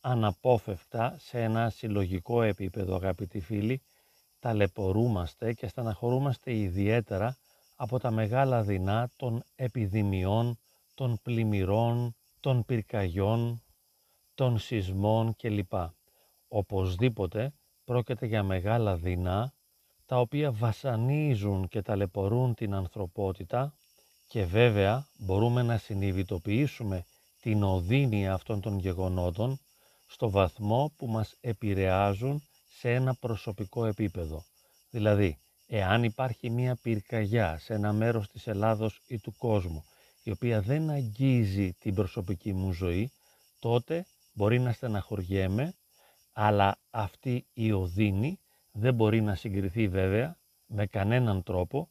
αναπόφευκτα σε ένα συλλογικό επίπεδο, αγαπητοί φίλοι, ταλαιπωρούμαστε και στεναχωρούμαστε ιδιαίτερα από τα μεγάλα δεινά των επιδημιών, των πλημμυρών, των πυρκαγιών, των σεισμών κλπ. Οπωσδήποτε πρόκειται για μεγάλα δεινά τα οποία βασανίζουν και ταλαιπωρούν την ανθρωπότητα και βέβαια μπορούμε να συνειδητοποιήσουμε την οδύνη αυτών των γεγονότων στο βαθμό που μας επηρεάζουν σε ένα προσωπικό επίπεδο. Δηλαδή, εάν υπάρχει μία πυρκαγιά σε ένα μέρος της Ελλάδος ή του κόσμου, η οποία δεν αγγίζει την προσωπική μου ζωή, τότε μπορεί να στεναχωριέμαι, αλλά αυτή η οδύνη δεν μπορεί να συγκριθεί βέβαια με κανέναν τρόπο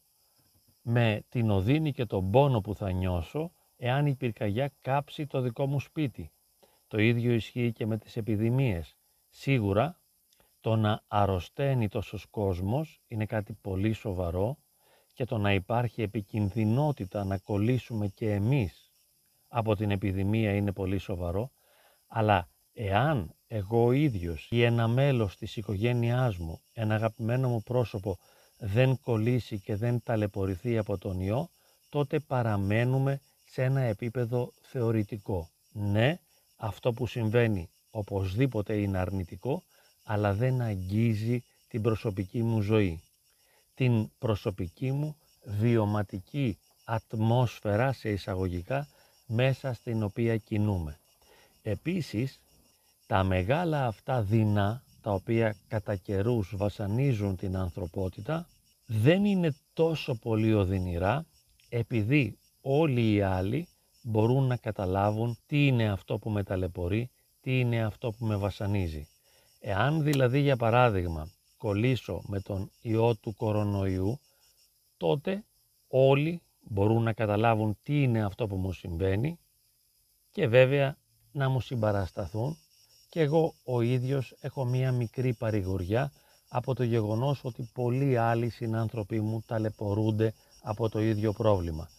με την οδύνη και τον πόνο που θα νιώσω εάν η πυρκαγιά κάψει το δικό μου σπίτι. Το ίδιο ισχύει και με τις επιδημίες. Σίγουρα το να αρρωσταίνει τόσος κόσμος είναι κάτι πολύ σοβαρό και το να υπάρχει επικινδυνότητα να κολλήσουμε και εμείς από την επιδημία είναι πολύ σοβαρό, αλλά εάν εγώ ίδιος ή ένα μέλος της οικογένειάς μου, ένα αγαπημένο μου πρόσωπο δεν κολλήσει και δεν ταλαιπωρηθεί από τον ιό, τότε παραμένουμε σε ένα επίπεδο θεωρητικό. Ναι, αυτό που συμβαίνει οπωσδήποτε είναι αρνητικό, αλλά δεν αγγίζει την προσωπική μου ζωή, την προσωπική μου βιωματική ατμόσφαιρα σε εισαγωγικά μέσα στην οποία κινούμε. Επίσης, τα μεγάλα αυτά δεινά, τα οποία κατά καιρούς βασανίζουν την ανθρωπότητα, δεν είναι τόσο πολύ οδυνηρά επειδή όλοι οι άλλοι μπορούν να καταλάβουν τι είναι αυτό που με ταλαιπωρεί, τι είναι αυτό που με βασανίζει. Εάν δηλαδή για παράδειγμα κολλήσω με τον ιό του κορονοϊού, τότε όλοι μπορούν να καταλάβουν τι είναι αυτό που μου συμβαίνει και βέβαια να μου συμπαρασταθούν. Και εγώ ο ίδιος έχω μία μικρή παρηγοριά από το γεγονός ότι πολλοί άλλοι συνάνθρωποι μου ταλαιπωρούνται από το ίδιο πρόβλημα.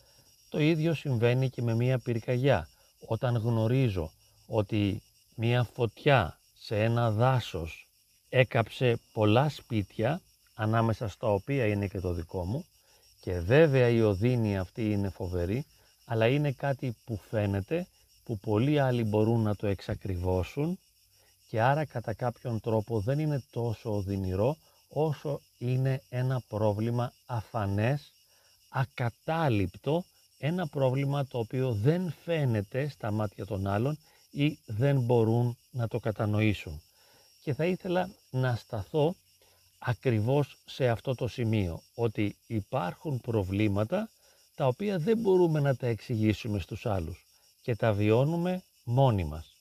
Το ίδιο συμβαίνει και με μία πυρκαγιά. Όταν γνωρίζω ότι μία φωτιά σε ένα δάσος έκαψε πολλά σπίτια, ανάμεσα στα οποία είναι και το δικό μου, και βέβαια η οδύνη αυτή είναι φοβερή, αλλά είναι κάτι που φαίνεται, που πολλοί άλλοι μπορούν να το εξακριβώσουν, και άρα κατά κάποιον τρόπο δεν είναι τόσο οδυνηρό όσο είναι ένα πρόβλημα αφανές, ακατάληπτο, ένα πρόβλημα το οποίο δεν φαίνεται στα μάτια των άλλων ή δεν μπορούν να το κατανοήσουν. Και θα ήθελα να σταθώ ακριβώς σε αυτό το σημείο, ότι υπάρχουν προβλήματα τα οποία δεν μπορούμε να τα εξηγήσουμε στους άλλους και τα βιώνουμε μόνοι μας.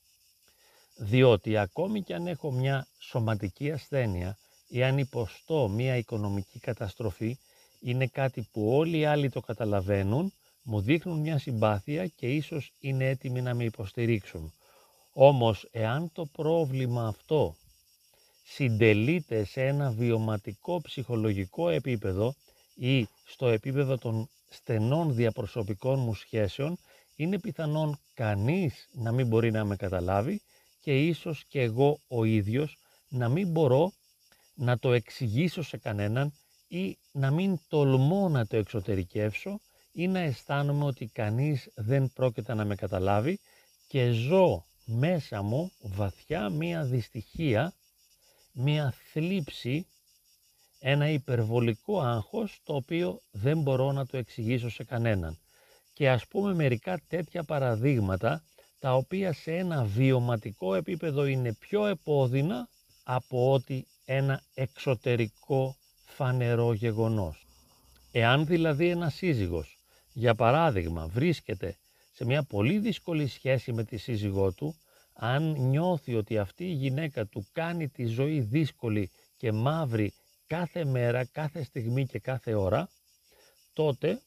Διότι ακόμη κι αν έχω μια σωματική ασθένεια ή αν υποστώ μια οικονομική καταστροφή, είναι κάτι που όλοι οι άλλοι το καταλαβαίνουν, μου δείχνουν μια συμπάθεια και ίσως είναι έτοιμοι να με υποστηρίξουν. Όμως εάν το πρόβλημα αυτό συντελείται σε ένα βιωματικό ψυχολογικό επίπεδο ή στο επίπεδο των στενών διαπροσωπικών μου σχέσεων, είναι πιθανόν κανείς να μην μπορεί να με καταλάβει και ίσως και εγώ ο ίδιος να μην μπορώ να το εξηγήσω σε κανέναν ή να μην τολμώ να το εξωτερικεύσω ή να αισθάνομαι ότι κανείς δεν πρόκειται να με καταλάβει και ζω μέσα μου βαθιά μία δυστυχία, μία θλίψη, ένα υπερβολικό άγχος το οποίο δεν μπορώ να το εξηγήσω σε κανέναν. Και ας πούμε μερικά τέτοια παραδείγματα τα οποία σε ένα βιωματικό επίπεδο είναι πιο επώδυνα από ότι ένα εξωτερικό φανερό γεγονός. Εάν δηλαδή ένας σύζυγος, για παράδειγμα, βρίσκεται σε μια πολύ δύσκολη σχέση με τη σύζυγό του, αν νιώθει ότι αυτή η γυναίκα του κάνει τη ζωή δύσκολη και μαύρη κάθε μέρα, κάθε στιγμή και κάθε ώρα, τότε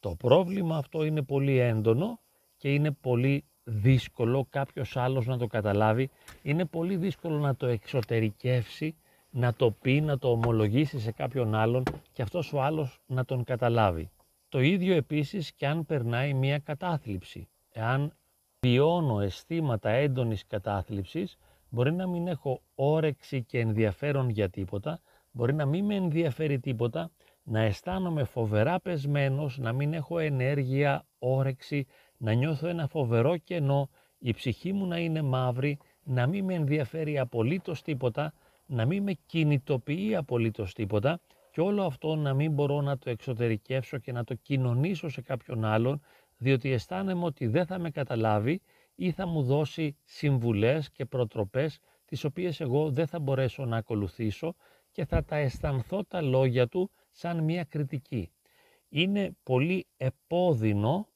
το πρόβλημα αυτό είναι πολύ έντονο και είναι πολύ δύσκολο κάποιος άλλος να το καταλάβει, είναι πολύ δύσκολο να το εξωτερικεύσει, να το πει, να το ομολογήσει σε κάποιον άλλον και αυτός ο άλλος να τον καταλάβει. Το ίδιο επίσης και αν περνάει μια κατάθλιψη. Εάν βιώνω αισθήματα έντονης κατάθλιψης, Μπορεί να μην έχω όρεξη και ενδιαφέρον για τίποτα, μπορεί να μην με ενδιαφέρει τίποτα, να αισθάνομαι φοβερά πεσμένος, να μην έχω ενέργεια, όρεξη, να νιώθω ένα φοβερό κενό, η ψυχή μου να είναι μαύρη, να μην με ενδιαφέρει απολύτως τίποτα, να μην με κινητοποιεί απολύτως τίποτα και όλο αυτό να μην μπορώ να το εξωτερικεύσω και να το κοινωνήσω σε κάποιον άλλον, διότι αισθάνομαι ότι δεν θα με καταλάβει ή θα μου δώσει συμβουλές και προτροπές τις οποίες εγώ δεν θα μπορέσω να ακολουθήσω και θα τα αισθανθώ τα λόγια του σαν μια κριτική. Είναι πολύ επώδυνο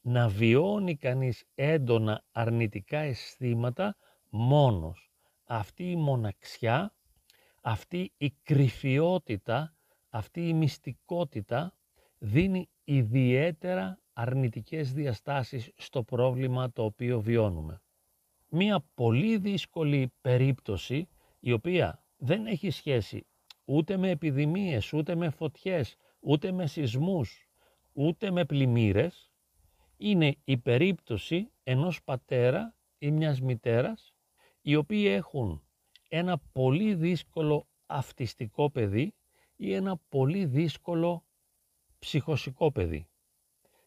να βιώνει κανείς έντονα αρνητικά αισθήματα μόνος. Αυτή η μοναξιά, αυτή η κρυφιότητα, αυτή η μυστικότητα δίνει ιδιαίτερα αρνητικές διαστάσεις στο πρόβλημα το οποίο βιώνουμε. Μία πολύ δύσκολη περίπτωση, η οποία δεν έχει σχέση ούτε με επιδημίες, ούτε με φωτιές, ούτε με σεισμούς, ούτε με πλημμύρες, είναι η περίπτωση ενός πατέρα ή μιας μητέρας, οι οποίοι έχουν ένα πολύ δύσκολο αυτιστικό παιδί ή ένα πολύ δύσκολο ψυχοσικό παιδί.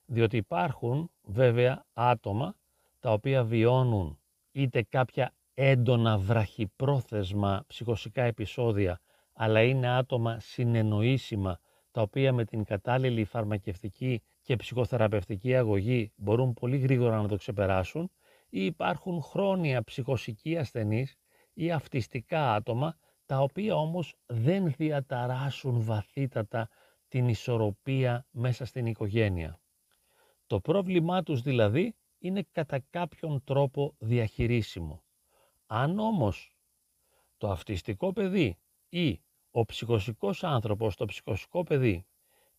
Διότι υπάρχουν βέβαια άτομα τα οποία βιώνουν είτε κάποια έντονα βραχυπρόθεσμα ψυχοσικά επεισόδια, αλλά είναι άτομα συνεννοήσιμα τα οποία με την κατάλληλη φαρμακευτική και ψυχοθεραπευτική αγωγή μπορούν πολύ γρήγορα να το ξεπεράσουν, ή υπάρχουν χρόνια ψυχοσικοί ασθενείς ή αυτιστικά άτομα τα οποία όμως δεν διαταράσσουν βαθύτατα την ισορροπία μέσα στην οικογένεια. Το πρόβλημά τους δηλαδή είναι κατά κάποιον τρόπο διαχειρίσιμο. Αν όμως το αυτιστικό παιδί ή ο ψυχοσικός άνθρωπος, το ψυχοσικό παιδί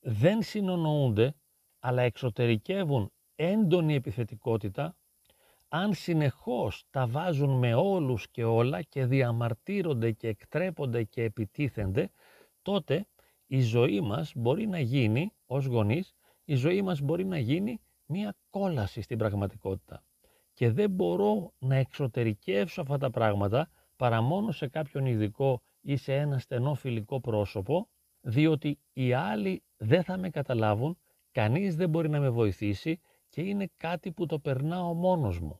δεν συνονοούνται αλλά εξωτερικεύουν έντονη επιθετικότητα, αν συνεχώς τα βάζουν με όλους και όλα και διαμαρτύρονται και εκτρέπονται και επιτίθενται, τότε η ζωή μας μπορεί να γίνει, ως γονείς, η ζωή μας μπορεί να γίνει μία κόλαση στην πραγματικότητα. Και δεν μπορώ να εξωτερικεύσω αυτά τα πράγματα παρά μόνο σε κάποιον ειδικό ή σε ένα στενό φιλικό πρόσωπο, διότι οι άλλοι δεν θα με καταλάβουν, κανείς δεν μπορεί να με βοηθήσει και είναι κάτι που το περνάω μόνος μου.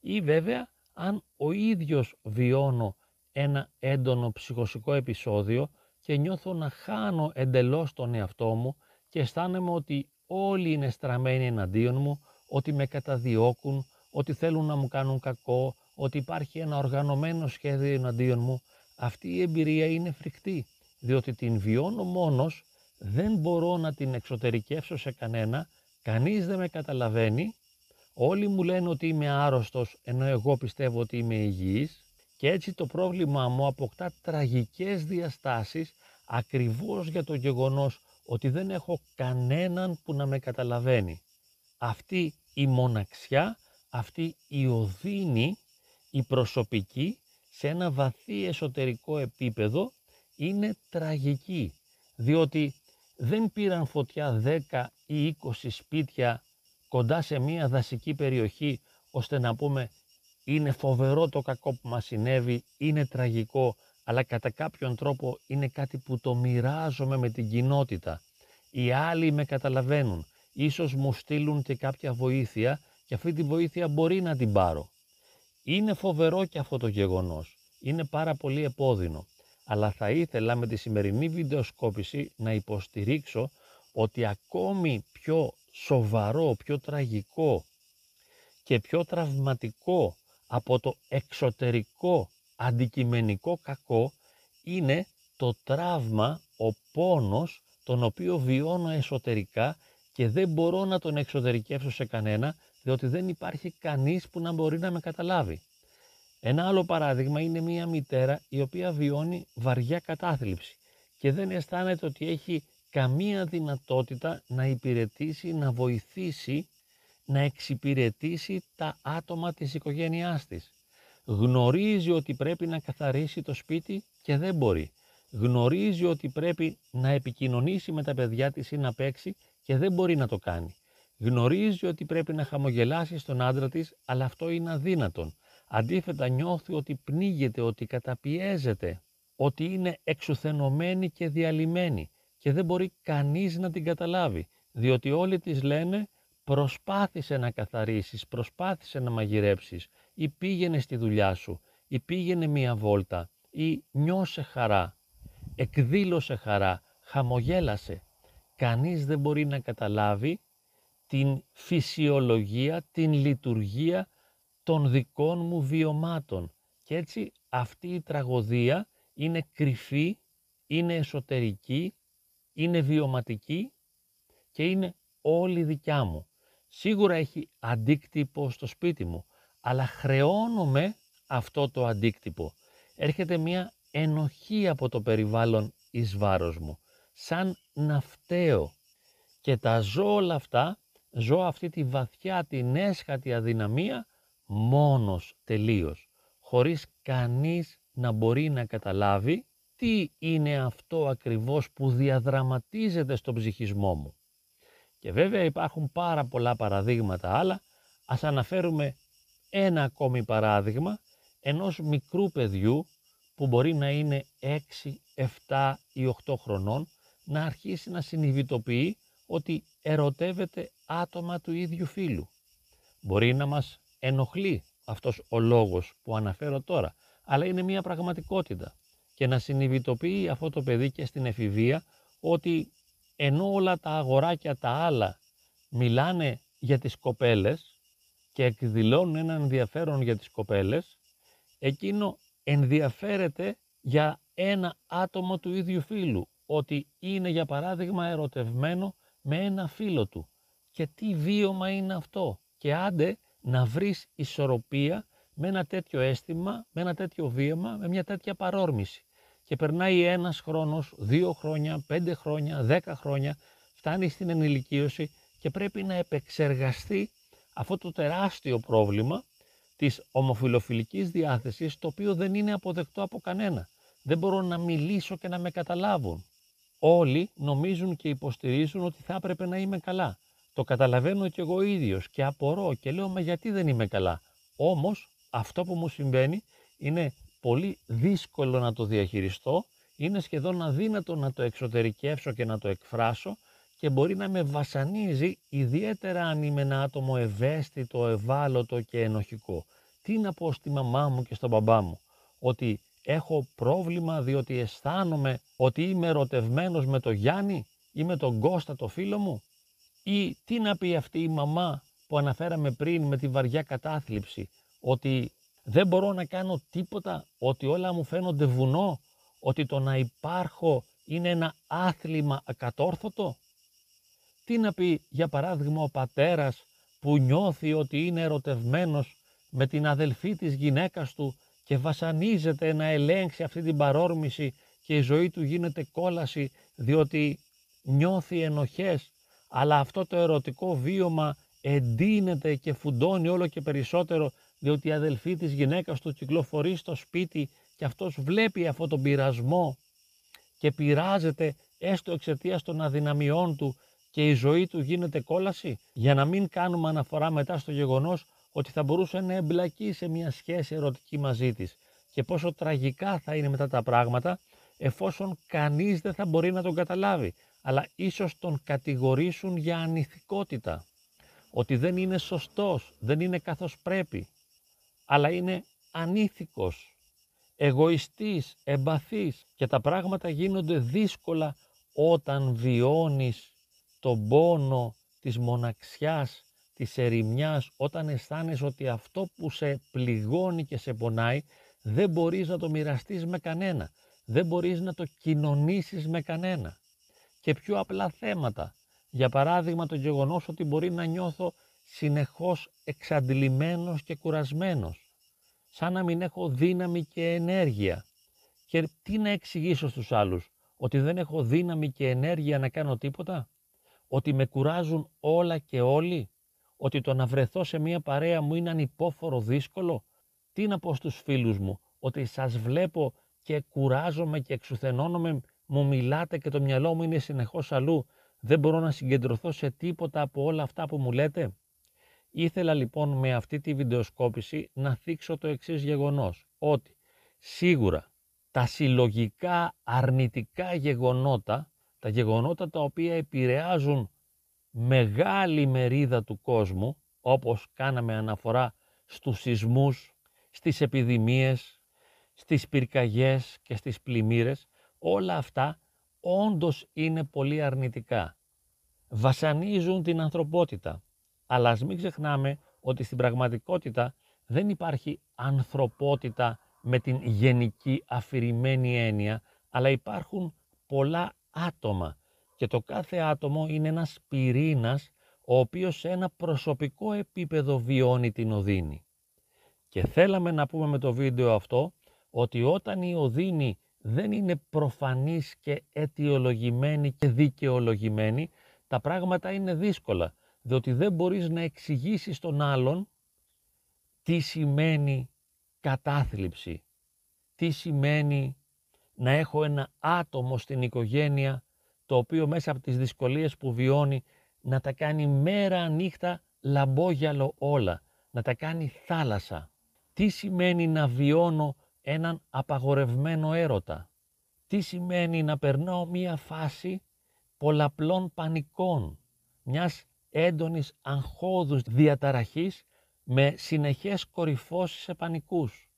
Ή βέβαια, αν ο ίδιος βιώνω ένα έντονο ψυχοσικό επεισόδιο και νιώθω να χάνω εντελώς τον εαυτό μου και αισθάνομαι ότι όλοι είναι στραμμένοι εναντίον μου, ότι με καταδιώκουν, ότι θέλουν να μου κάνουν κακό, ότι υπάρχει ένα οργανωμένο σχέδιο εναντίον μου, αυτή η εμπειρία είναι φρικτή, διότι την βιώνω μόνος, δεν μπορώ να την εξωτερικεύσω σε κανένα, κανείς δεν με καταλαβαίνει, όλοι μου λένε ότι είμαι άρρωστος ενώ εγώ πιστεύω ότι είμαι υγιής και έτσι το πρόβλημά μου αποκτά τραγικές διαστάσεις ακριβώς για το γεγονός ότι δεν έχω κανέναν που να με καταλαβαίνει. Αυτή η μοναξιά, αυτή η οδύνη, η προσωπική, σε ένα βαθύ εσωτερικό επίπεδο είναι τραγική, διότι δεν πήραν φωτιά 10 ή 20 σπίτια κοντά σε μία δασική περιοχή, ώστε να πούμε είναι φοβερό το κακό που μας συνέβη, είναι τραγικό, αλλά κατά κάποιον τρόπο είναι κάτι που το μοιράζομαι με την κοινότητα. Οι άλλοι με καταλαβαίνουν, ίσως μου στείλουν και κάποια βοήθεια και αυτή τη βοήθεια μπορεί να την πάρω. Είναι φοβερό και αυτό το γεγονός, είναι πάρα πολύ επώδυνο. Αλλά θα ήθελα με τη σημερινή βιντεοσκόπηση να υποστηρίξω ότι ακόμη πιο σοβαρό, πιο τραγικό και πιο τραυματικό από το εξωτερικό αντικειμενικό κακό είναι το τραύμα, ο πόνος, τον οποίο βιώνω εσωτερικά και δεν μπορώ να τον εξωτερικεύσω σε κανένα, διότι δεν υπάρχει κανείς που να μπορεί να με καταλάβει. Ένα άλλο παράδειγμα είναι μία μητέρα η οποία βιώνει βαριά κατάθλιψη και δεν αισθάνεται ότι έχει καμία δυνατότητα να υπηρετήσει, να βοηθήσει, να εξυπηρετήσει τα άτομα της οικογένειάς της. Γνωρίζει ότι πρέπει να καθαρίσει το σπίτι και δεν μπορεί. Γνωρίζει ότι πρέπει να επικοινωνήσει με τα παιδιά της ή να παίξει και δεν μπορεί να το κάνει. Γνωρίζει ότι πρέπει να χαμογελάσει στον άντρα της, αλλά αυτό είναι αδύνατον. Αντίθετα νιώθει ότι πνίγεται, ότι καταπιέζεται, ότι είναι εξουθενωμένη και διαλυμένη και δεν μπορεί κανείς να την καταλάβει, διότι όλοι της λένε προσπάθησε να καθαρίσεις, προσπάθησε να μαγειρέψεις ή πήγαινε στη δουλειά σου ή πήγαινε μία βόλτα ή νιώσε χαρά, εκδήλωσε χαρά, χαμογέλασε. Κανείς δεν μπορεί να καταλάβει την φυσιολογία, την λειτουργία των δικών μου βιωμάτων. Και έτσι αυτή η τραγωδία είναι κρυφή, είναι εσωτερική, είναι βιωματική και είναι όλη δικιά μου. Σίγουρα έχει αντίκτυπο στο σπίτι μου, αλλά χρεώνομαι αυτό το αντίκτυπο. Έρχεται μια ενοχή από το περιβάλλον εις βάρος μου, σαν να φταίω. Και τα ζω όλα αυτά, ζω αυτή τη βαθιά, την έσχατη αδυναμία, μόνος τελείως, χωρίς κανείς να μπορεί να καταλάβει τι είναι αυτό ακριβώς που διαδραματίζεται στον ψυχισμό μου. Και βέβαια υπάρχουν πάρα πολλά παραδείγματα άλλα. Ας αναφέρουμε ένα ακόμη παράδειγμα ενός μικρού παιδιού που μπορεί να είναι 6, 7 ή 8 χρονών, να αρχίσει να συνειδητοποιεί ότι ερωτεύεται άτομα του ίδιου φύλου. Μπορεί να μας ενοχλεί αυτός ο λόγος που αναφέρω τώρα, αλλά είναι μια πραγματικότητα, και να συνειδητοποιεί αυτό το παιδί και στην εφηβεία ότι ενώ όλα τα αγοράκια τα άλλα μιλάνε για τις κοπέλες και εκδηλώνουν ένα ενδιαφέρον για τις κοπέλες, εκείνο ενδιαφέρεται για ένα άτομο του ίδιου φύλου, ότι είναι για παράδειγμα ερωτευμένο με ένα φίλο του. Και τι βίωμα είναι αυτό, και άντε να βρεις ισορροπία με ένα τέτοιο αίσθημα, με ένα τέτοιο βίωμα, με μια τέτοια παρόρμηση. Και περνάει 1 χρόνος, 2 χρόνια, 5 χρόνια, 10 χρόνια, φτάνει στην ενηλικίωση και πρέπει να επεξεργαστεί αυτό το τεράστιο πρόβλημα της ομοφυλοφιλικής διάθεσης, το οποίο δεν είναι αποδεκτό από κανένα. Δεν μπορώ να μιλήσω και να με καταλάβουν. Όλοι νομίζουν και υποστηρίζουν ότι θα έπρεπε να είμαι καλά. Το καταλαβαίνω κι εγώ ίδιος και απορώ και λέω «Μα γιατί δεν είμαι καλά». Όμως αυτό που μου συμβαίνει είναι πολύ δύσκολο να το διαχειριστώ, είναι σχεδόν αδύνατο να το εξωτερικεύσω και να το εκφράσω και μπορεί να με βασανίζει, ιδιαίτερα αν είμαι ένα άτομο ευαίσθητο, ευάλωτο και ενοχικό. Τι να πω στη μαμά μου και στον μπαμπά μου, ότι έχω πρόβλημα διότι αισθάνομαι ότι είμαι ερωτευμένος με τον Γιάννη ή με τον Κώστα το φίλο μου, ή τι να πει αυτή η μαμά που αναφέραμε πριν με τη βαριά κατάθλιψη, ότι δεν μπορώ να κάνω τίποτα, ότι όλα μου φαίνονται βουνό, ότι το να υπάρχω είναι ένα άθλημα ακατόρθωτο. Τι να πει για παράδειγμα ο πατέρας που νιώθει ότι είναι ερωτευμένος με την αδελφή της γυναίκας του και βασανίζεται να ελέγξει αυτή την παρόρμηση και η ζωή του γίνεται κόλαση διότι νιώθει ενοχές, αλλά αυτό το ερωτικό βίωμα εντείνεται και φουντώνει όλο και περισσότερο διότι η αδελφή της γυναίκας του κυκλοφορεί στο σπίτι και αυτός βλέπει αυτόν τον πειρασμό και πειράζεται έστω εξαιτίας των αδυναμιών του και η ζωή του γίνεται κόλαση, για να μην κάνουμε αναφορά μετά στο γεγονός ότι θα μπορούσε να εμπλακεί σε μια σχέση ερωτική μαζί της και πόσο τραγικά θα είναι μετά τα πράγματα εφόσον κανείς δεν θα μπορεί να τον καταλάβει, αλλά ίσως τον κατηγορήσουν για ανηθικότητα, ότι δεν είναι σωστός, δεν είναι καθώς πρέπει, αλλά είναι ανήθικος, εγωιστής, εμπαθής, και τα πράγματα γίνονται δύσκολα όταν βιώνεις τον πόνο της μοναξιάς, της ερημιάς, όταν αισθάνεσαι ότι αυτό που σε πληγώνει και σε πονάει δεν μπορείς να το μοιραστείς με κανένα, δεν μπορείς να το κοινωνήσεις με κανένα. Και πιο απλά θέματα, για παράδειγμα το γεγονός ότι μπορεί να νιώθω συνεχώς εξαντλημένος και κουρασμένος, σαν να μην έχω δύναμη και ενέργεια. Και τι να εξηγήσω στους άλλους, ότι δεν έχω δύναμη και ενέργεια να κάνω τίποτα, ότι με κουράζουν όλα και όλοι, ότι το να βρεθώ σε μια παρέα μου είναι ανυπόφορο δύσκολο. Τι να πω στους φίλους μου, ότι σας βλέπω και κουράζομαι και εξουθενώνομαι, μου μιλάτε και το μυαλό μου είναι συνεχώς αλλού, δεν μπορώ να συγκεντρωθώ σε τίποτα από όλα αυτά που μου λέτε. Ήθελα λοιπόν με αυτή τη βιντεοσκόπηση να θίξω το εξής γεγονός, ότι σίγουρα τα συλλογικά αρνητικά γεγονότα, τα γεγονότα τα οποία επηρεάζουν μεγάλη μερίδα του κόσμου, όπως κάναμε αναφορά στους σεισμούς, στις επιδημίες, στις πυρκαγιές και στις πλημμύρες, όλα αυτά όντως είναι πολύ αρνητικά. Βασανίζουν την ανθρωπότητα. Αλλά ας μην ξεχνάμε ότι στην πραγματικότητα δεν υπάρχει ανθρωπότητα με την γενική αφηρημένη έννοια, αλλά υπάρχουν πολλά άτομα και το κάθε άτομο είναι ένας πυρήνας ο οποίος σε ένα προσωπικό επίπεδο βιώνει την οδύνη. Και θέλαμε να πούμε με το βίντεο αυτό ότι όταν η οδύνη δεν είναι προφανής και αιτιολογημένη και δικαιολογημένη, τα πράγματα είναι δύσκολα, διότι δεν μπορείς να εξηγήσεις τον άλλον τι σημαίνει κατάθλιψη, τι σημαίνει να έχω ένα άτομο στην οικογένεια το οποίο μέσα από τις δυσκολίες που βιώνει να τα κάνει μέρα νύχτα λαμπόγιαλο όλα, να τα κάνει θάλασσα. Τι σημαίνει να βιώνω έναν απαγορευμένο έρωτα, τι σημαίνει να περνάω μία φάση πολλαπλών πανικών, μιας έντονης αγχώδους διαταραχής με συνεχές κορυφώσεις σε πανικούς.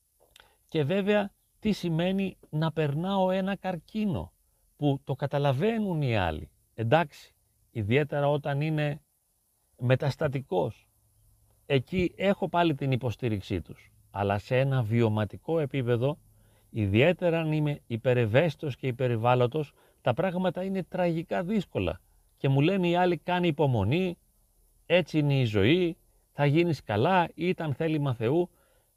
Και βέβαια τι σημαίνει να περνάω ένα καρκίνο που το καταλαβαίνουν οι άλλοι, εντάξει, ιδιαίτερα όταν είναι μεταστατικός. Εκεί έχω πάλι την υποστήριξή τους, αλλά σε ένα βιωματικό επίπεδο, ιδιαίτερα αν είμαι υπερευαίσθητος και υπερευάλωτος, τα πράγματα είναι τραγικά δύσκολα και μου λένε οι άλλοι κάνε υπομονή, έτσι είναι η ζωή, θα γίνεις καλά, ήταν θέλημα Θεού.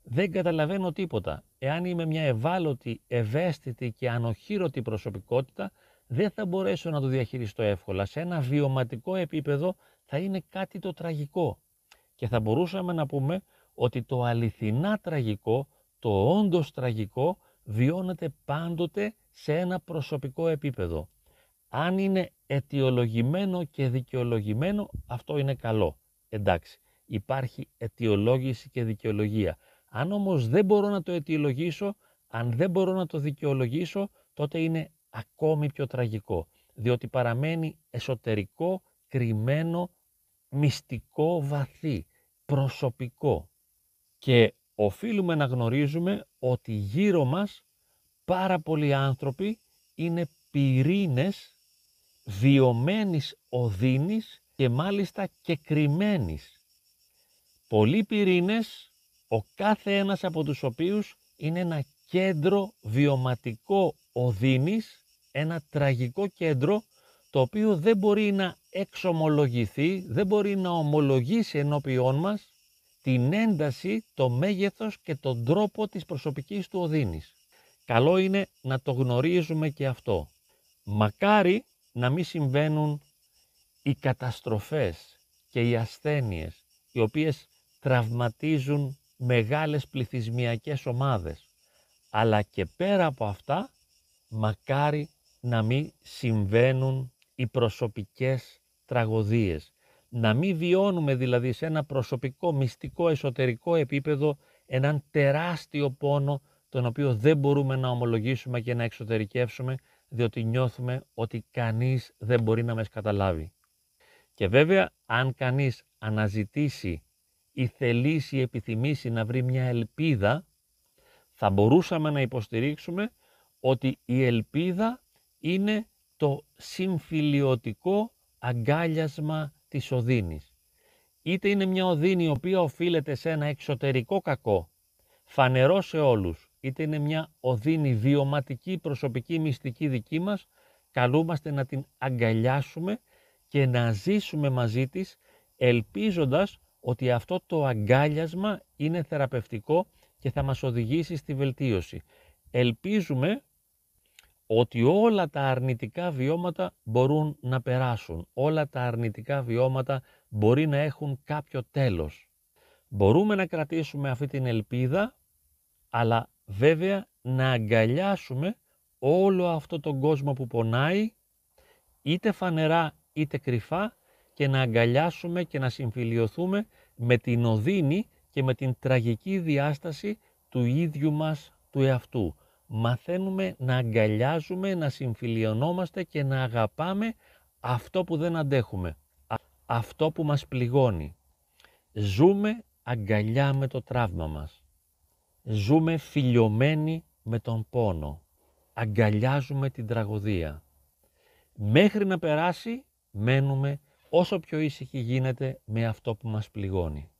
Δεν καταλαβαίνω τίποτα. Εάν είμαι μια ευάλωτη, ευαίσθητη και ανοχήρωτη προσωπικότητα, δεν θα μπορέσω να το διαχειριστώ εύκολα. Σε ένα βιωματικό επίπεδο θα είναι κάτι το τραγικό. Και θα μπορούσαμε να πούμε ότι το αληθινά τραγικό, το όντως τραγικό, βιώνεται πάντοτε σε ένα προσωπικό επίπεδο. Αν είναι αιτιολογημένο και δικαιολογημένο, αυτό είναι καλό. Εντάξει, υπάρχει αιτιολόγηση και δικαιολογία. Αν όμως δεν μπορώ να το αιτιολογήσω, αν δεν μπορώ να το δικαιολογήσω, τότε είναι ακόμη πιο τραγικό. Διότι παραμένει εσωτερικό, κρυμμένο, μυστικό, βαθύ, προσωπικό. Και οφείλουμε να γνωρίζουμε ότι γύρω μας πάρα πολλοί άνθρωποι είναι πυρήνες βιωμένης οδύνης και μάλιστα και κρυμμένης. Πολλοί πυρήνες, ο κάθε ένας από τους οποίους είναι ένα κέντρο βιωματικό οδύνης, ένα τραγικό κέντρο το οποίο δεν μπορεί να εξομολογηθεί, δεν μπορεί να ομολογήσει ενώπιόν μας την ένταση, το μέγεθος και τον τρόπο της προσωπικής του οδύνης. Καλό είναι να το γνωρίζουμε και αυτό. Μακάρι να μην συμβαίνουν οι καταστροφές και οι ασθένειες, οι οποίες τραυματίζουν μεγάλες πληθυσμιακές ομάδες. Αλλά και πέρα από αυτά, μακάρι να μην συμβαίνουν οι προσωπικές τραγωδίες. Να μην βιώνουμε δηλαδή σε ένα προσωπικό, μυστικό, εσωτερικό επίπεδο έναν τεράστιο πόνο, τον οποίο δεν μπορούμε να ομολογήσουμε και να εξωτερικεύσουμε, διότι νιώθουμε ότι κανείς δεν μπορεί να μας καταλάβει. Και βέβαια, αν κανείς αναζητήσει ή θελήσει ή επιθυμήσει να βρει μια ελπίδα, θα μπορούσαμε να υποστηρίξουμε ότι η ελπίδα είναι το συμφιλιωτικό αγκάλιασμα της οδύνης. Είτε είναι μια οδύνη η οποία οφείλεται σε ένα εξωτερικό κακό, φανερό σε όλους, είτε είναι μια οδύνη βιωματική, προσωπική, μυστική δική μας, καλούμαστε να την αγκαλιάσουμε και να ζήσουμε μαζί της, ελπίζοντας ότι αυτό το αγκάλιασμα είναι θεραπευτικό και θα μας οδηγήσει στη βελτίωση. Ελπίζουμε ότι όλα τα αρνητικά βιώματα μπορούν να περάσουν, όλα τα αρνητικά βιώματα μπορεί να έχουν κάποιο τέλος. Μπορούμε να κρατήσουμε αυτή την ελπίδα, αλλά βέβαια να αγκαλιάσουμε όλο αυτό τον κόσμο που πονάει, είτε φανερά είτε κρυφά, και να αγκαλιάσουμε και να συμφιλιωθούμε με την οδύνη και με την τραγική διάσταση του ίδιου μας του εαυτού. Μαθαίνουμε να αγκαλιάζουμε, να συμφιλιωνόμαστε και να αγαπάμε αυτό που δεν αντέχουμε, αυτό που μας πληγώνει. Ζούμε αγκαλιά με το τραύμα μας. Ζούμε φιλιωμένοι με τον πόνο. Αγκαλιάζουμε την τραγωδία. Μέχρι να περάσει, μένουμε όσο πιο ήσυχοι γίνεται με αυτό που μας πληγώνει.